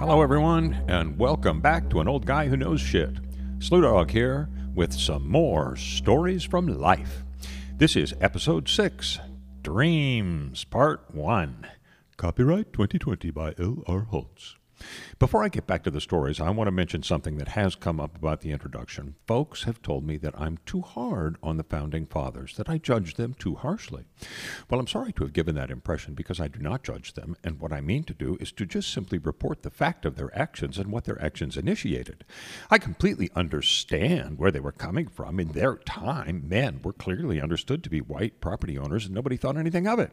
Hello everyone, and welcome back to An Old Guy Who Knows Shit. Slew Dog here with some more stories from life. This is episode 6, Dreams, part 1. Copyright 2020 by L.R. Holtz. Before I get back to the stories, I want to mention something that has come up about the introduction. Folks have told me that I'm too hard on the Founding Fathers, that I judge them too harshly. Well, I'm sorry to have given that impression because I do not judge them, and what I mean to do is to just simply report the fact of their actions and what their actions initiated. I completely understand where they were coming from. In their time, men were clearly understood to be white property owners, and nobody thought anything of it.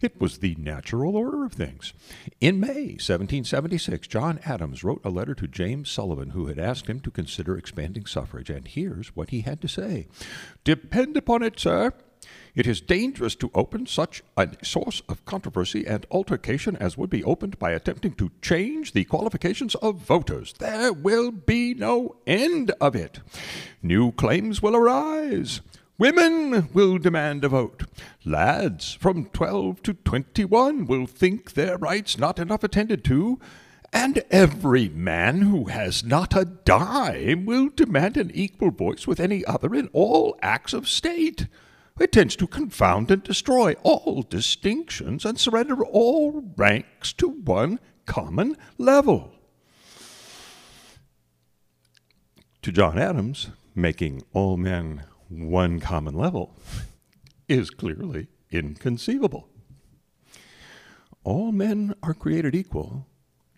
It was the natural order of things. In May 1776, John Adams wrote a letter to James Sullivan, who had asked him to consider expanding suffrage, and here's what he had to say. "Depend upon it, sir, it is dangerous to open such a source of controversy and altercation as would be opened by attempting to change the qualifications of voters. There will be no end of it. New claims will arise. Women will demand a vote. Lads from 12 to 21 will think their rights not enough attended to. And every man who has not a dime will demand an equal voice with any other in all acts of state. It tends to confound and destroy all distinctions and surrender all ranks to one common level." To John Adams, making all men one common level is clearly inconceivable. All men are created equal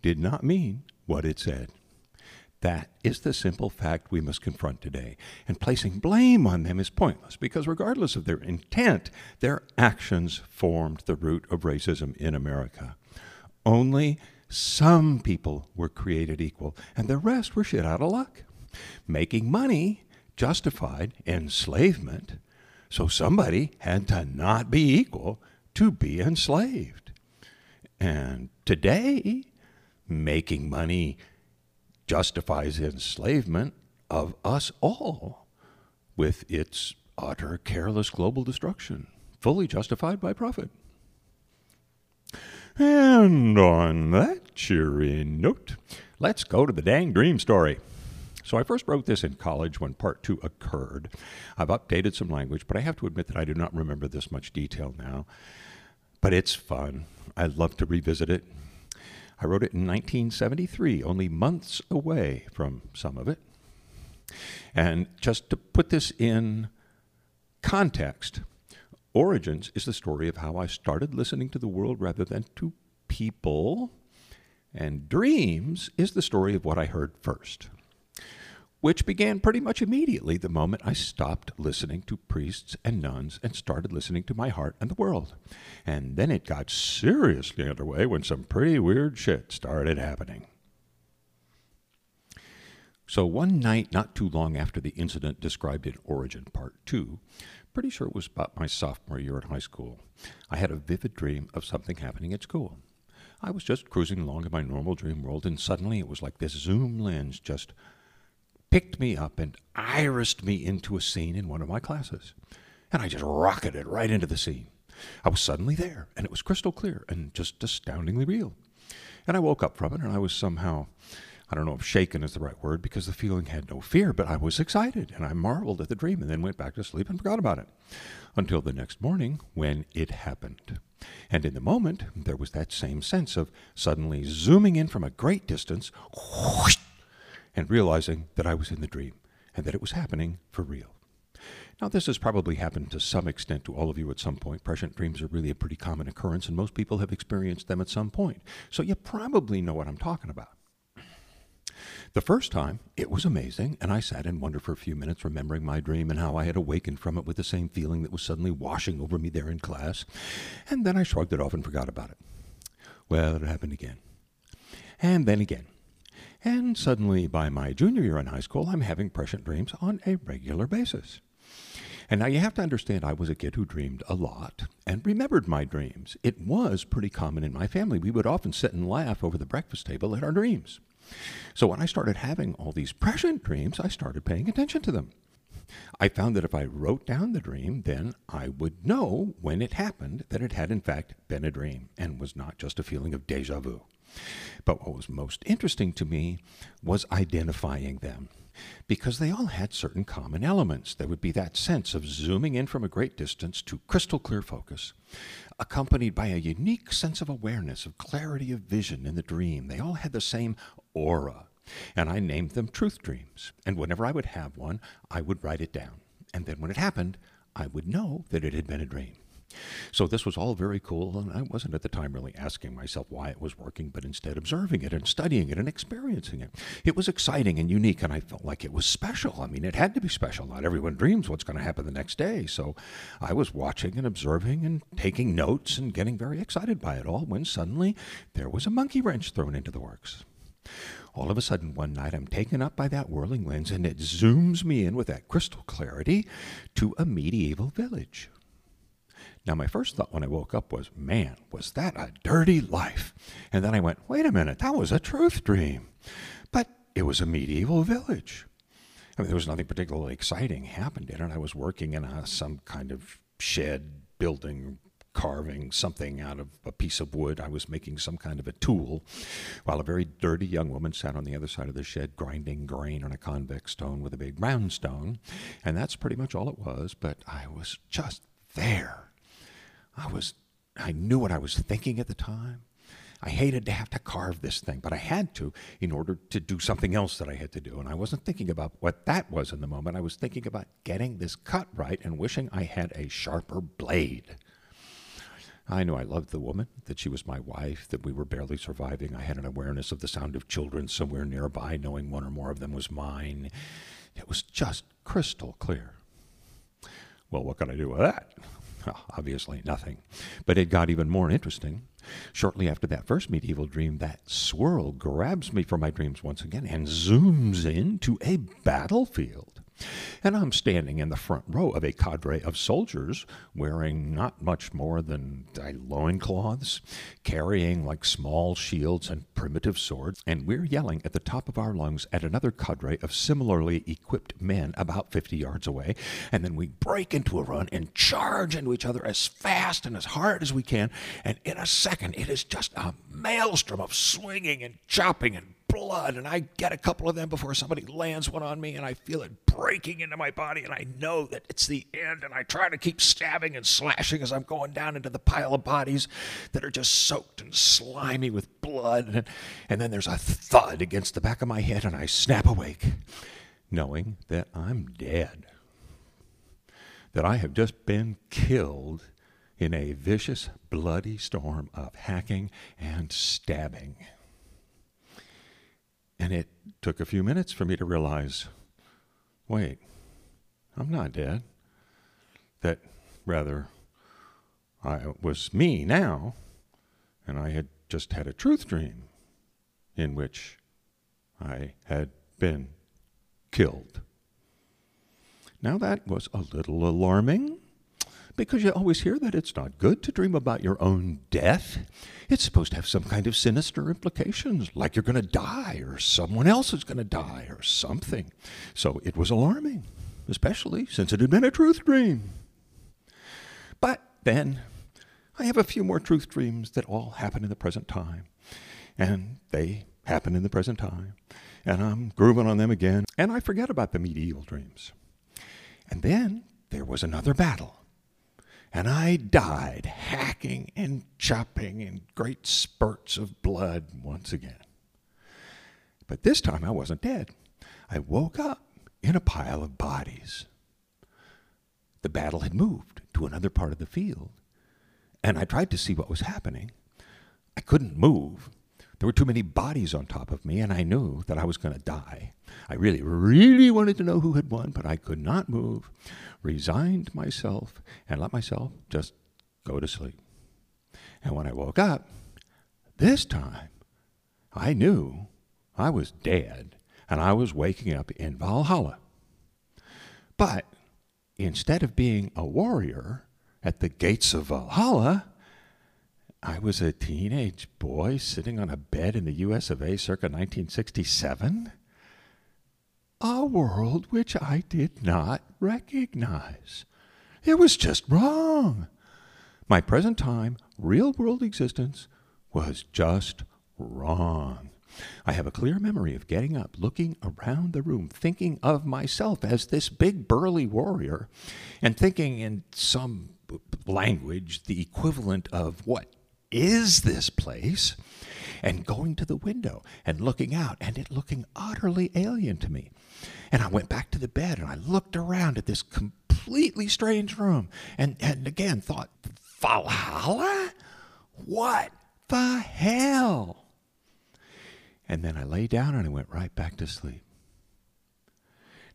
did not mean what it said. That is the simple fact we must confront today, and placing blame on them is pointless because regardless of their intent, their actions formed the root of racism in America. Only some people were created equal, and the rest were shit out of luck. Making money justified enslavement, so somebody had to not be equal to be enslaved. And today, making money justifies enslavement of us all with its utter careless global destruction, fully justified by profit. And on that cheery note, let's go to the dang dream story. So I first wrote this in college when Part 2 occurred. I've updated some language, but I have to admit that I do not remember this much detail now. But it's fun. I love to revisit it. I wrote it in 1973, only months away from some of it. And just to put this in context, Origins is the story of how I started listening to the world rather than to people, and Dreams is the story of what I heard first, which began pretty much immediately the moment I stopped listening to priests and nuns and started listening to my heart and the world. And then it got seriously underway when some pretty weird shit started happening. So one night, not too long after the incident described in Origin Part 2, pretty sure it was about my sophomore year in high school, I had a vivid dream of something happening at school. I was just cruising along in my normal dream world, and suddenly it was like this zoom lens just picked me up and irised me into a scene in one of my classes. And I just rocketed right into the scene. I was suddenly there, and it was crystal clear and just astoundingly real. And I woke up from it, and I was somehow, I don't know if shaken is the right word, because the feeling had no fear, but I was excited, and I marveled at the dream, and then went back to sleep and forgot about it. Until the next morning, when it happened. And in the moment, there was that same sense of suddenly zooming in from a great distance, whoosh, and realizing that I was in the dream and that it was happening for real. Now, this has probably happened to some extent to all of you at some point. Prescient dreams are really a pretty common occurrence, and most people have experienced them at some point. So you probably know what I'm talking about. The first time, it was amazing, and I sat and wondered for a few minutes, remembering my dream and how I had awakened from it with the same feeling that was suddenly washing over me there in class. And then I shrugged it off and forgot about it. Well, it happened again. And then again. And suddenly, by my junior year in high school, I'm having prescient dreams on a regular basis. And now you have to understand, I was a kid who dreamed a lot and remembered my dreams. It was pretty common in my family. We would often sit and laugh over the breakfast table at our dreams. So when I started having all these prescient dreams, I started paying attention to them. I found that if I wrote down the dream, then I would know when it happened that it had in fact been a dream and was not just a feeling of deja vu. But what was most interesting to me was identifying them, because they all had certain common elements. There would be that sense of zooming in from a great distance to crystal clear focus, accompanied by a unique sense of awareness, of clarity of vision in the dream. They all had the same aura, and I named them truth dreams. And whenever I would have one, I would write it down. And then when it happened, I would know that it had been a dream. So this was all very cool, and I wasn't at the time really asking myself why it was working, but instead observing it and studying it and experiencing it. It was exciting and unique, and I felt like it was special. I mean, it had to be special. Not everyone dreams what's going to happen the next day. So I was watching and observing and taking notes and getting very excited by it all, when suddenly there was a monkey wrench thrown into the works. All of a sudden, one night, I'm taken up by that whirling lens, and it zooms me in with that crystal clarity to a medieval village. Now, my first thought when I woke up was, man, was that a dirty life? And then I went, wait a minute, that was a truth dream. But it was a medieval village. I mean, there was nothing particularly exciting happened in it. I was working in some kind of shed, building, carving something out of a piece of wood. I was making some kind of a tool, while a very dirty young woman sat on the other side of the shed grinding grain on a convex stone with a big round stone. And that's pretty much all it was, but I was just there. I knew what I was thinking at the time. I hated to have to carve this thing, but I had to in order to do something else that I had to do. And I wasn't thinking about what that was in the moment. I was thinking about getting this cut right and wishing I had a sharper blade. I knew I loved the woman, that she was my wife, that we were barely surviving. I had an awareness of the sound of children somewhere nearby, knowing one or more of them was mine. It was just crystal clear. Well, what could I do with that? Well, obviously nothing. But it got even more interesting. Shortly after that first medieval dream, that swirl grabs me from my dreams once again and zooms into a battlefield. And I'm standing in the front row of a cadre of soldiers wearing not much more than loincloths, carrying like small shields and primitive swords, and we're yelling at the top of our lungs at another cadre of similarly equipped men about 50 yards away, and then we break into a run and charge into each other as fast and as hard as we can, and in a second it is just a maelstrom of swinging and chopping and blood, and I get a couple of them before somebody lands one on me, and I feel it breaking into my body, and I know that it's the end, and I try to keep stabbing and slashing as I'm going down into the pile of bodies that are just soaked and slimy with blood, and then there's a thud against the back of my head, and I snap awake, knowing that I'm dead, that I have just been killed in a vicious, bloody storm of hacking and stabbing. And it took a few minutes for me to realize, wait, I'm not dead. That, rather, it was me now, and I had just had a truth dream in which I had been killed. Now that was a little alarming, because you always hear that it's not good to dream about your own death. It's supposed to have some kind of sinister implications, like you're going to die, or someone else is going to die, or something. So it was alarming, especially since it had been a truth dream. But then I have a few more truth dreams that all happen in the present time, and they happen in the present time, and I'm grooving on them again, and I forget about the medieval dreams. And then there was another battle. And I died, hacking and chopping in great spurts of blood once again. But this time I wasn't dead. I woke up in a pile of bodies. The battle had moved to another part of the field, and I tried to see what was happening. I couldn't move. There were too many bodies on top of me, and I knew that I was going to die. I really, really wanted to know who had won, but I could not move, resigned myself, and let myself just go to sleep. And when I woke up, this time, I knew I was dead, and I was waking up in Valhalla. But instead of being a warrior at the gates of Valhalla, I was a teenage boy sitting on a bed in the U.S. of A. circa 1967, a world which I did not recognize. It was just wrong. My present time, real world existence, was just wrong. I have a clear memory of getting up, looking around the room, thinking of myself as this big burly warrior, and thinking in some language the equivalent of, what is this place? And going to the window and looking out, and it looking utterly alien to me. And I went back to the bed, and I looked around at this completely strange room, and again thought, Valhalla? What the hell? And then I lay down, and I went right back to sleep.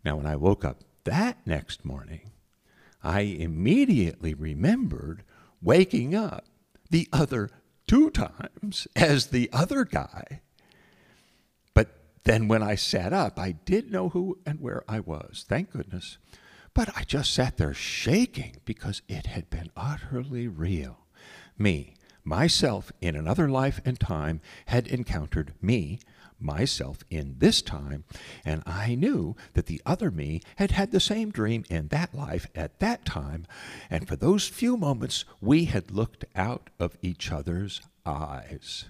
Now, when I woke up that next morning, I immediately remembered waking up the other two times as the other guy. But then when I sat up, I did know who and where I was, thank goodness. But I just sat there shaking because it had been utterly real. Me, myself in another life and time, had encountered me, myself in this time, and I knew that the other me had had the same dream in that life at that time, and for those few moments we had looked out of each other's eyes.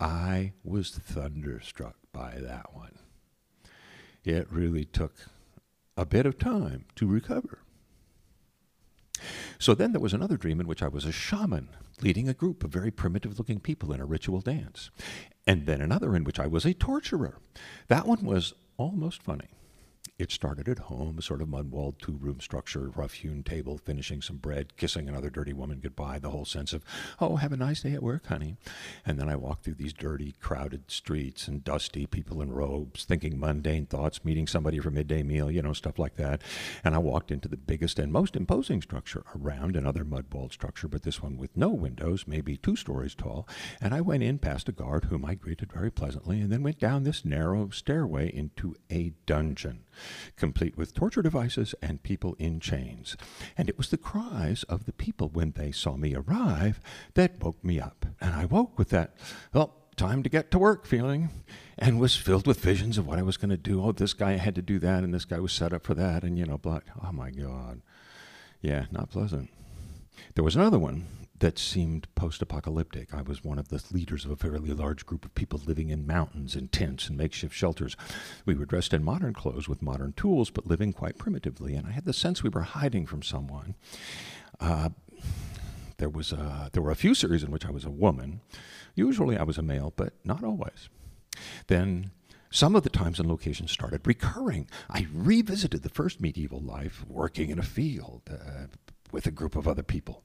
I was thunderstruck by that one. It really took a bit of time to recover. So then there was another dream in which I was a shaman leading a group of very primitive-looking people in a ritual dance. And then another in which I was a torturer. That one was almost funny. It started at home, a sort of mud-walled two-room structure, rough-hewn table, finishing some bread, kissing another dirty woman goodbye, the whole sense of, oh, have a nice day at work, honey. And then I walked through these dirty, crowded streets and dusty people in robes, thinking mundane thoughts, meeting somebody for midday meal, you know, stuff like that. And I walked into the biggest and most imposing structure around, another mud-walled structure, but this one with no windows, maybe 2 stories tall. And I went in past a guard whom I greeted very pleasantly, and then went down this narrow stairway into a dungeon, complete with torture devices and people in chains. And it was the cries of the people when they saw me arrive that woke me up. And I woke with that, well, time to get to work feeling, and was filled with visions of what I was going to do. Oh, this guy had to do that, and this guy was set up for that, and, you know, blah. Oh, my God. Yeah, not pleasant. There was another one that seemed post-apocalyptic. I was one of the leaders of a fairly large group of people living in mountains, in tents, and makeshift shelters. We were dressed in modern clothes with modern tools, but living quite primitively, and I had the sense we were hiding from someone. There were a few series in which I was a woman. Usually I was a male, but not always. Then some of the times and locations started recurring. I revisited the first medieval life, working in a field with a group of other people.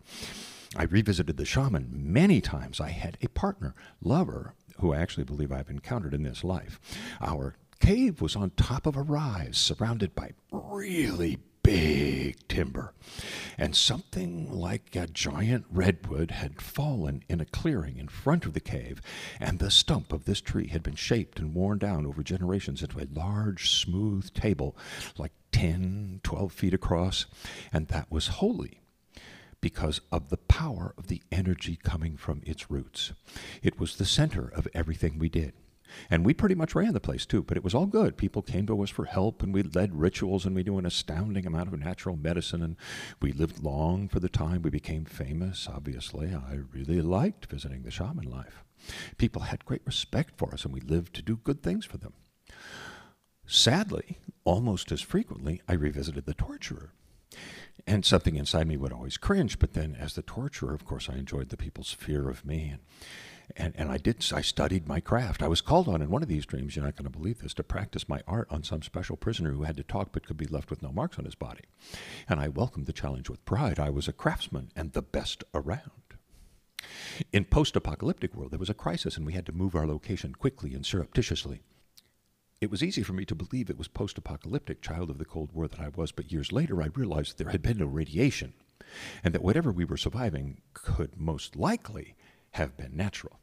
I revisited the shaman many times. I had a partner, lover, who I actually believe I've encountered in this life. Our cave was on top of a rise, surrounded by really big timber. And something like a giant redwood had fallen in a clearing in front of the cave, and the stump of this tree had been shaped and worn down over generations into a large, smooth table, like 10, 12 feet across, and that was holy, because of the power of the energy coming from its roots. It was the center of everything we did. And we pretty much ran the place, too, but it was all good. People came to us for help, and we led rituals, and we knew an astounding amount of natural medicine, and we lived long for the time we became famous. Obviously, I really liked visiting the shaman life. People had great respect for us, and we lived to do good things for them. Sadly, almost as frequently, I revisited the torturer. And something inside me would always cringe, but then as the torturer, of course, I enjoyed the people's fear of me. And I studied my craft. I was called on in one of these dreams, you're not going to believe this, to practice my art on some special prisoner who had to talk but could be left with no marks on his body. And I welcomed the challenge with pride. I was a craftsman and the best around. In post-apocalyptic world, there was a crisis, and we had to move our location quickly and surreptitiously. It was easy for me to believe it was post-apocalyptic, child of the Cold War that I was, but years later I realized that there had been no radiation, and that whatever we were surviving could most likely have been natural.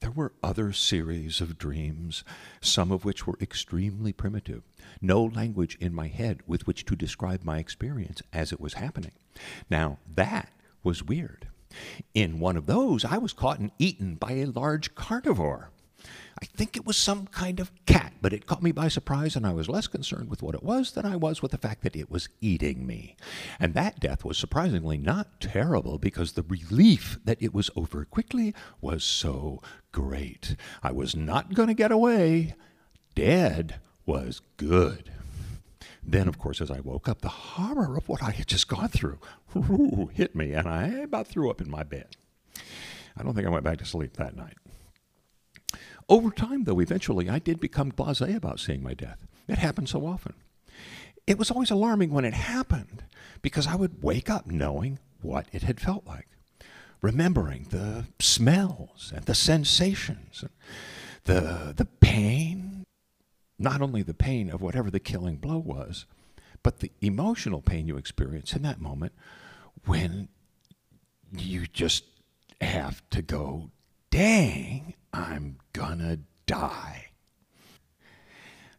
There were other series of dreams, some of which were extremely primitive. No language in my head with which to describe my experience as it was happening. Now, that was weird. In one of those, I was caught and eaten by a large carnivore. I think it was some kind of cat, but it caught me by surprise, and I was less concerned with what it was than I was with the fact that it was eating me. And that death was surprisingly not terrible, because the relief that it was over quickly was so great. I was not going to get away. Dead was good. Then, of course, as I woke up, the horror of what I had just gone through hit me, and I about threw up in my bed. I don't think I went back to sleep that night. Over time, though, eventually I did become blasé about seeing my death. It happened so often. It was always alarming when it happened, because I would wake up knowing what it had felt like, remembering the smells and the sensations, and the pain, not only the pain of whatever the killing blow was, but the emotional pain you experience in that moment when you just have to go, dang, I'm gonna die.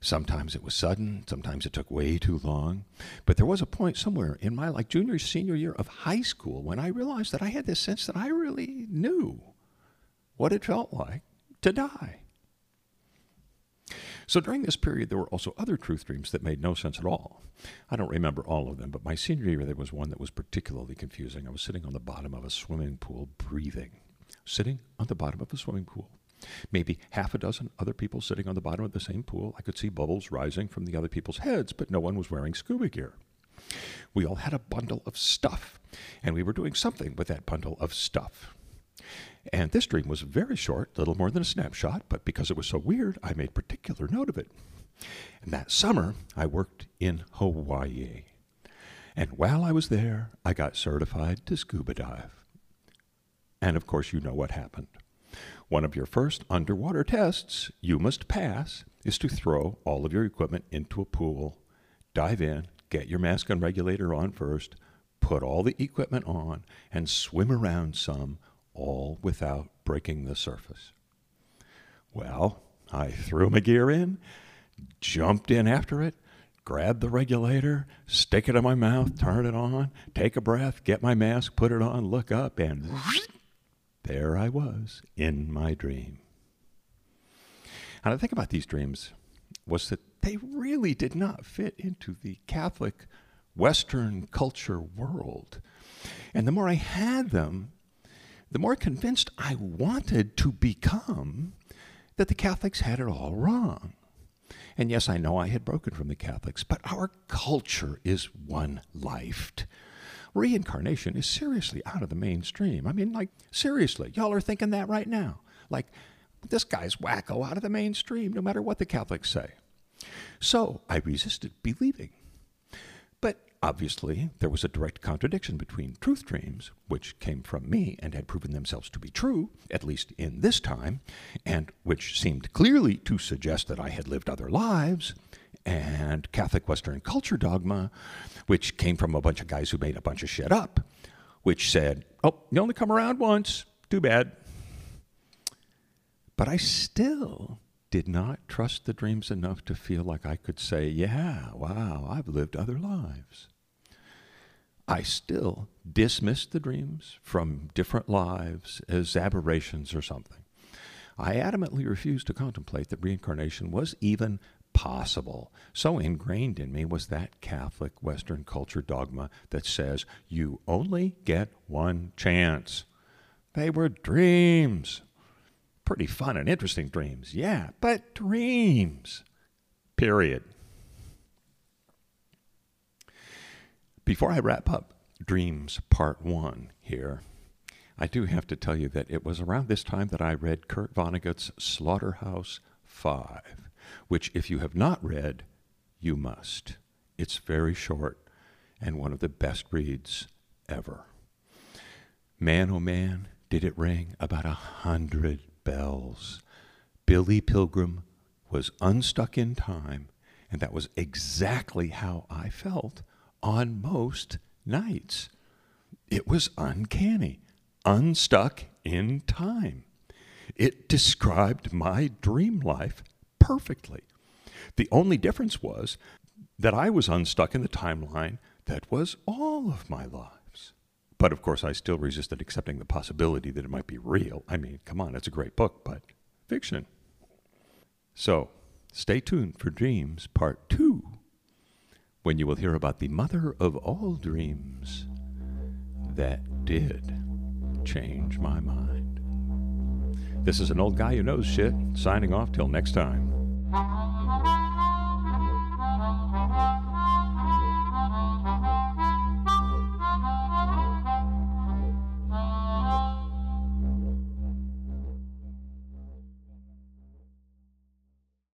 Sometimes it was sudden, sometimes it took way too long, but there was a point somewhere in my like junior, senior year of high school when I realized that I had this sense that I really knew what it felt like to die. So during this period, there were also other truth dreams that made no sense at all. I don't remember all of them, but my senior year, there was one that was particularly confusing. I was sitting on the bottom of a swimming pool breathing. Sitting on the bottom of a swimming pool. Maybe half a dozen other people sitting on the bottom of the same pool. I could see bubbles rising from the other people's heads, but no one was wearing scuba gear. We all had a bundle of stuff, and we were doing something with that bundle of stuff. And this dream was very short, little more than a snapshot, but because it was so weird, I made particular note of it. And that summer, I worked in Hawaii. And while I was there, I got certified to scuba dive. And of course, you know what happened. One of your first underwater tests you must pass is to throw all of your equipment into a pool, dive in, get your mask and regulator on first, put all the equipment on, and swim around some, all without breaking the surface. Well, I threw my gear in, jumped in after it, grabbed the regulator, stick it in my mouth, turn it on, take a breath, get my mask, put it on, look up, and there I was in my dream. And the thing about these dreams was that they really did not fit into the Catholic Western culture world. And the more I had them, the more convinced I wanted to become that the Catholics had it all wrong. And yes, I know I had broken from the Catholics, but our culture is one-lifed. Reincarnation is seriously out of the mainstream. I mean, like, seriously, y'all are thinking that right now. Like, this guy's wacko out of the mainstream, no matter what the Catholics say. So I resisted believing. But obviously, there was a direct contradiction between truth dreams, which came from me and had proven themselves to be true, at least in this time, and which seemed clearly to suggest that I had lived other lives, and Catholic Western culture dogma, which came from a bunch of guys who made a bunch of shit up, which said, oh, you only come around once, too bad. But I still did not trust the dreams enough to feel like I could say, yeah, wow, I've lived other lives. I still dismissed the dreams from different lives as aberrations or something. I adamantly refused to contemplate that reincarnation was even possible. So ingrained in me was that Catholic Western culture dogma that says you only get one chance. They were dreams. Pretty fun and interesting dreams, yeah, but dreams, period. Before I wrap up Dreams Part 1 here, I do have to tell you that it was around this time that I read Kurt Vonnegut's Slaughterhouse 5, which if you have not read, you must. It's very short and one of the best reads ever. Man, oh man, did it ring about 100 bells. Billy Pilgrim was unstuck in time, and that was exactly how I felt on most nights. It was uncanny, unstuck in time. It described my dream life perfectly. The only difference was that I was unstuck in the timeline that was all of my lives. But of course, I still resisted accepting the possibility that it might be real. I mean, come on, it's a great book, but fiction. So stay tuned for Dreams Part 2, when you will hear about the mother of all dreams that did change my mind. This is An Old Guy Who Knows Shit, signing off till next time.